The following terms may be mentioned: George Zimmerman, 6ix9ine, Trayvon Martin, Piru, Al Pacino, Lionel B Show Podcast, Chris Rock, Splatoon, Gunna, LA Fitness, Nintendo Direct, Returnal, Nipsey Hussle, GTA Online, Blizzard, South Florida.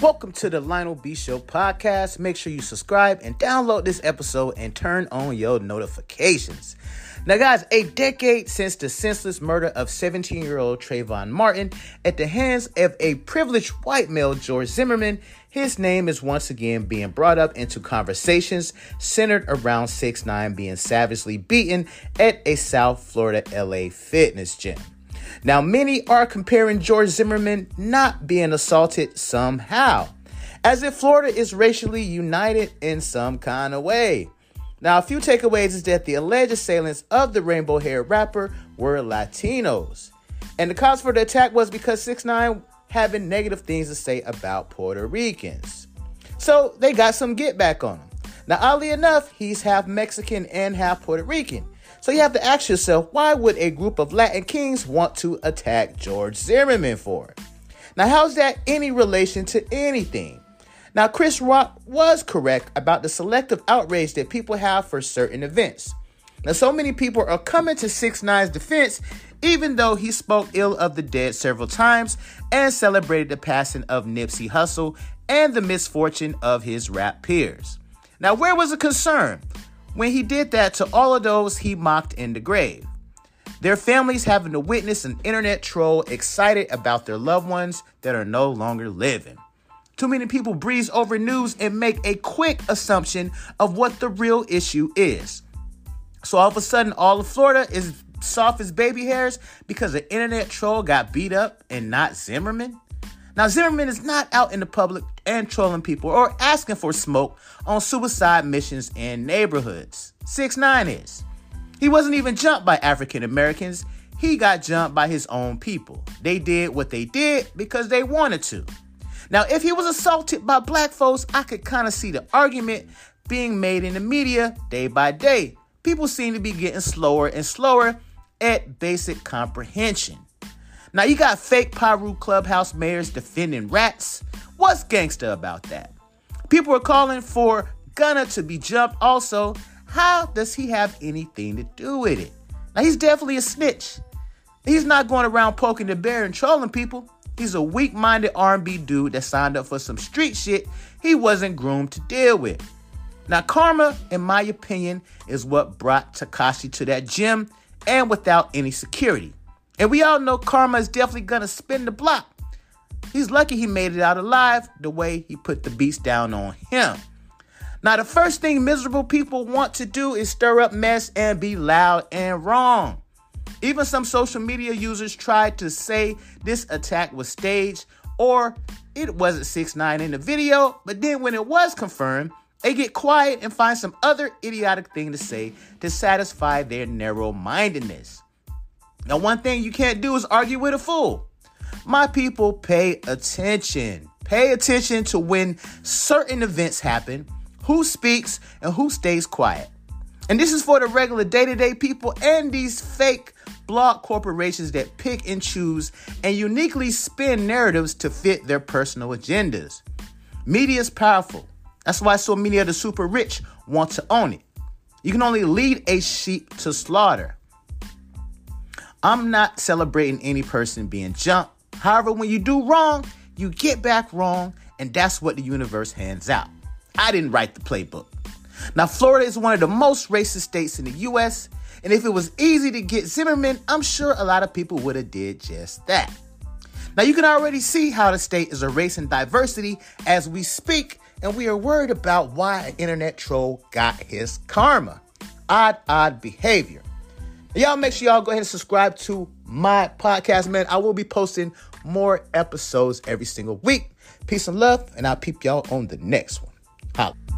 Welcome to the Lionel B Show Podcast. Make sure you subscribe and download this episode and turn on your notifications. Now, guys, a decade since the senseless murder of 17-year-old Trayvon Martin at the hands of a privileged white male, George Zimmerman, his name is once again being brought up into conversations centered around 6ix9ine being savagely beaten at a South Florida LA Fitness gym. Now, many are comparing George Zimmerman not being assaulted somehow, as if Florida is racially united in some kind of way. Now, a few takeaways is that the alleged assailants of the rainbow-haired rapper were Latinos. And the cause for the attack was because 6ix9ine having negative things to say about Puerto Ricans. So they got some get back on him. Now, oddly enough, he's half Mexican and half Puerto Rican. So you have to ask yourself, why would a group of Latin kings want to attack George Zimmerman for it? Now, how's that any relation to anything? Now, Chris Rock was correct about the selective outrage that people have for certain events. Now, so many people are coming to 6ix9ine's defense, even though he spoke ill of the dead several times and celebrated the passing of Nipsey Hussle and the misfortune of his rap peers. Now, where was the concern when he did that to all of those he mocked in the grave? Their families having to witness an internet troll excited about their loved ones that are no longer living. Too many people breeze over news and make a quick assumption of what the real issue is. So all of a sudden, all of Florida is soft as baby hairs because an internet troll got beat up and not Zimmerman. Now, Zimmerman is not out in the public and trolling people or asking for smoke on suicide missions in neighborhoods. 6ix9ine is. He wasn't even jumped by African Americans. He got jumped by his own people. They did what they did because they wanted to. Now, if he was assaulted by black folks, I could kind of see the argument being made in the media day by day. People seem to be getting slower and slower at basic comprehension. Now, you got fake Piru Clubhouse mayors defending rats. What's gangster about that? People are calling for Gunna to be jumped also. How does he have anything to do with it? Now, he's definitely a snitch. He's not going around poking the bear and trolling people. He's a weak-minded R&B dude that signed up for some street shit he wasn't groomed to deal with. Now, karma, in my opinion, is what brought Takashi to that gym and without any security. And we all know karma is definitely going to spin the block. He's lucky he made it out alive the way he put the beats down on him. Now, the first thing miserable people want to do is stir up mess and be loud and wrong. Even some social media users tried to say this attack was staged or it wasn't 6ix9ine in the video, but then when it was confirmed, they get quiet and find some other idiotic thing to say to satisfy their narrow-mindedness. Now, one thing you can't do is argue with a fool. My people, pay attention. Pay attention to when certain events happen, who speaks, and who stays quiet. And this is for the regular day-to-day people and these fake blog corporations that pick and choose and uniquely spin narratives to fit their personal agendas. Media is powerful. That's why so many of the super rich want to own it. You can only lead a sheep to slaughter. I'm not celebrating any person being jumped. However, when you do wrong, you get back wrong, and that's what the universe hands out. I didn't write the playbook. Now, Florida is one of the most racist states in the U.S., and if it was easy to get Zimmerman, I'm sure a lot of people would have did just that. Now, you can already see how the state is erasing diversity as we speak, and we are worried about why an internet troll got his karma. Odd behavior. Y'all make sure y'all go ahead and subscribe to my podcast, man. I will be posting more episodes every single week. Peace and love, and I'll peep y'all on the next one. Holla.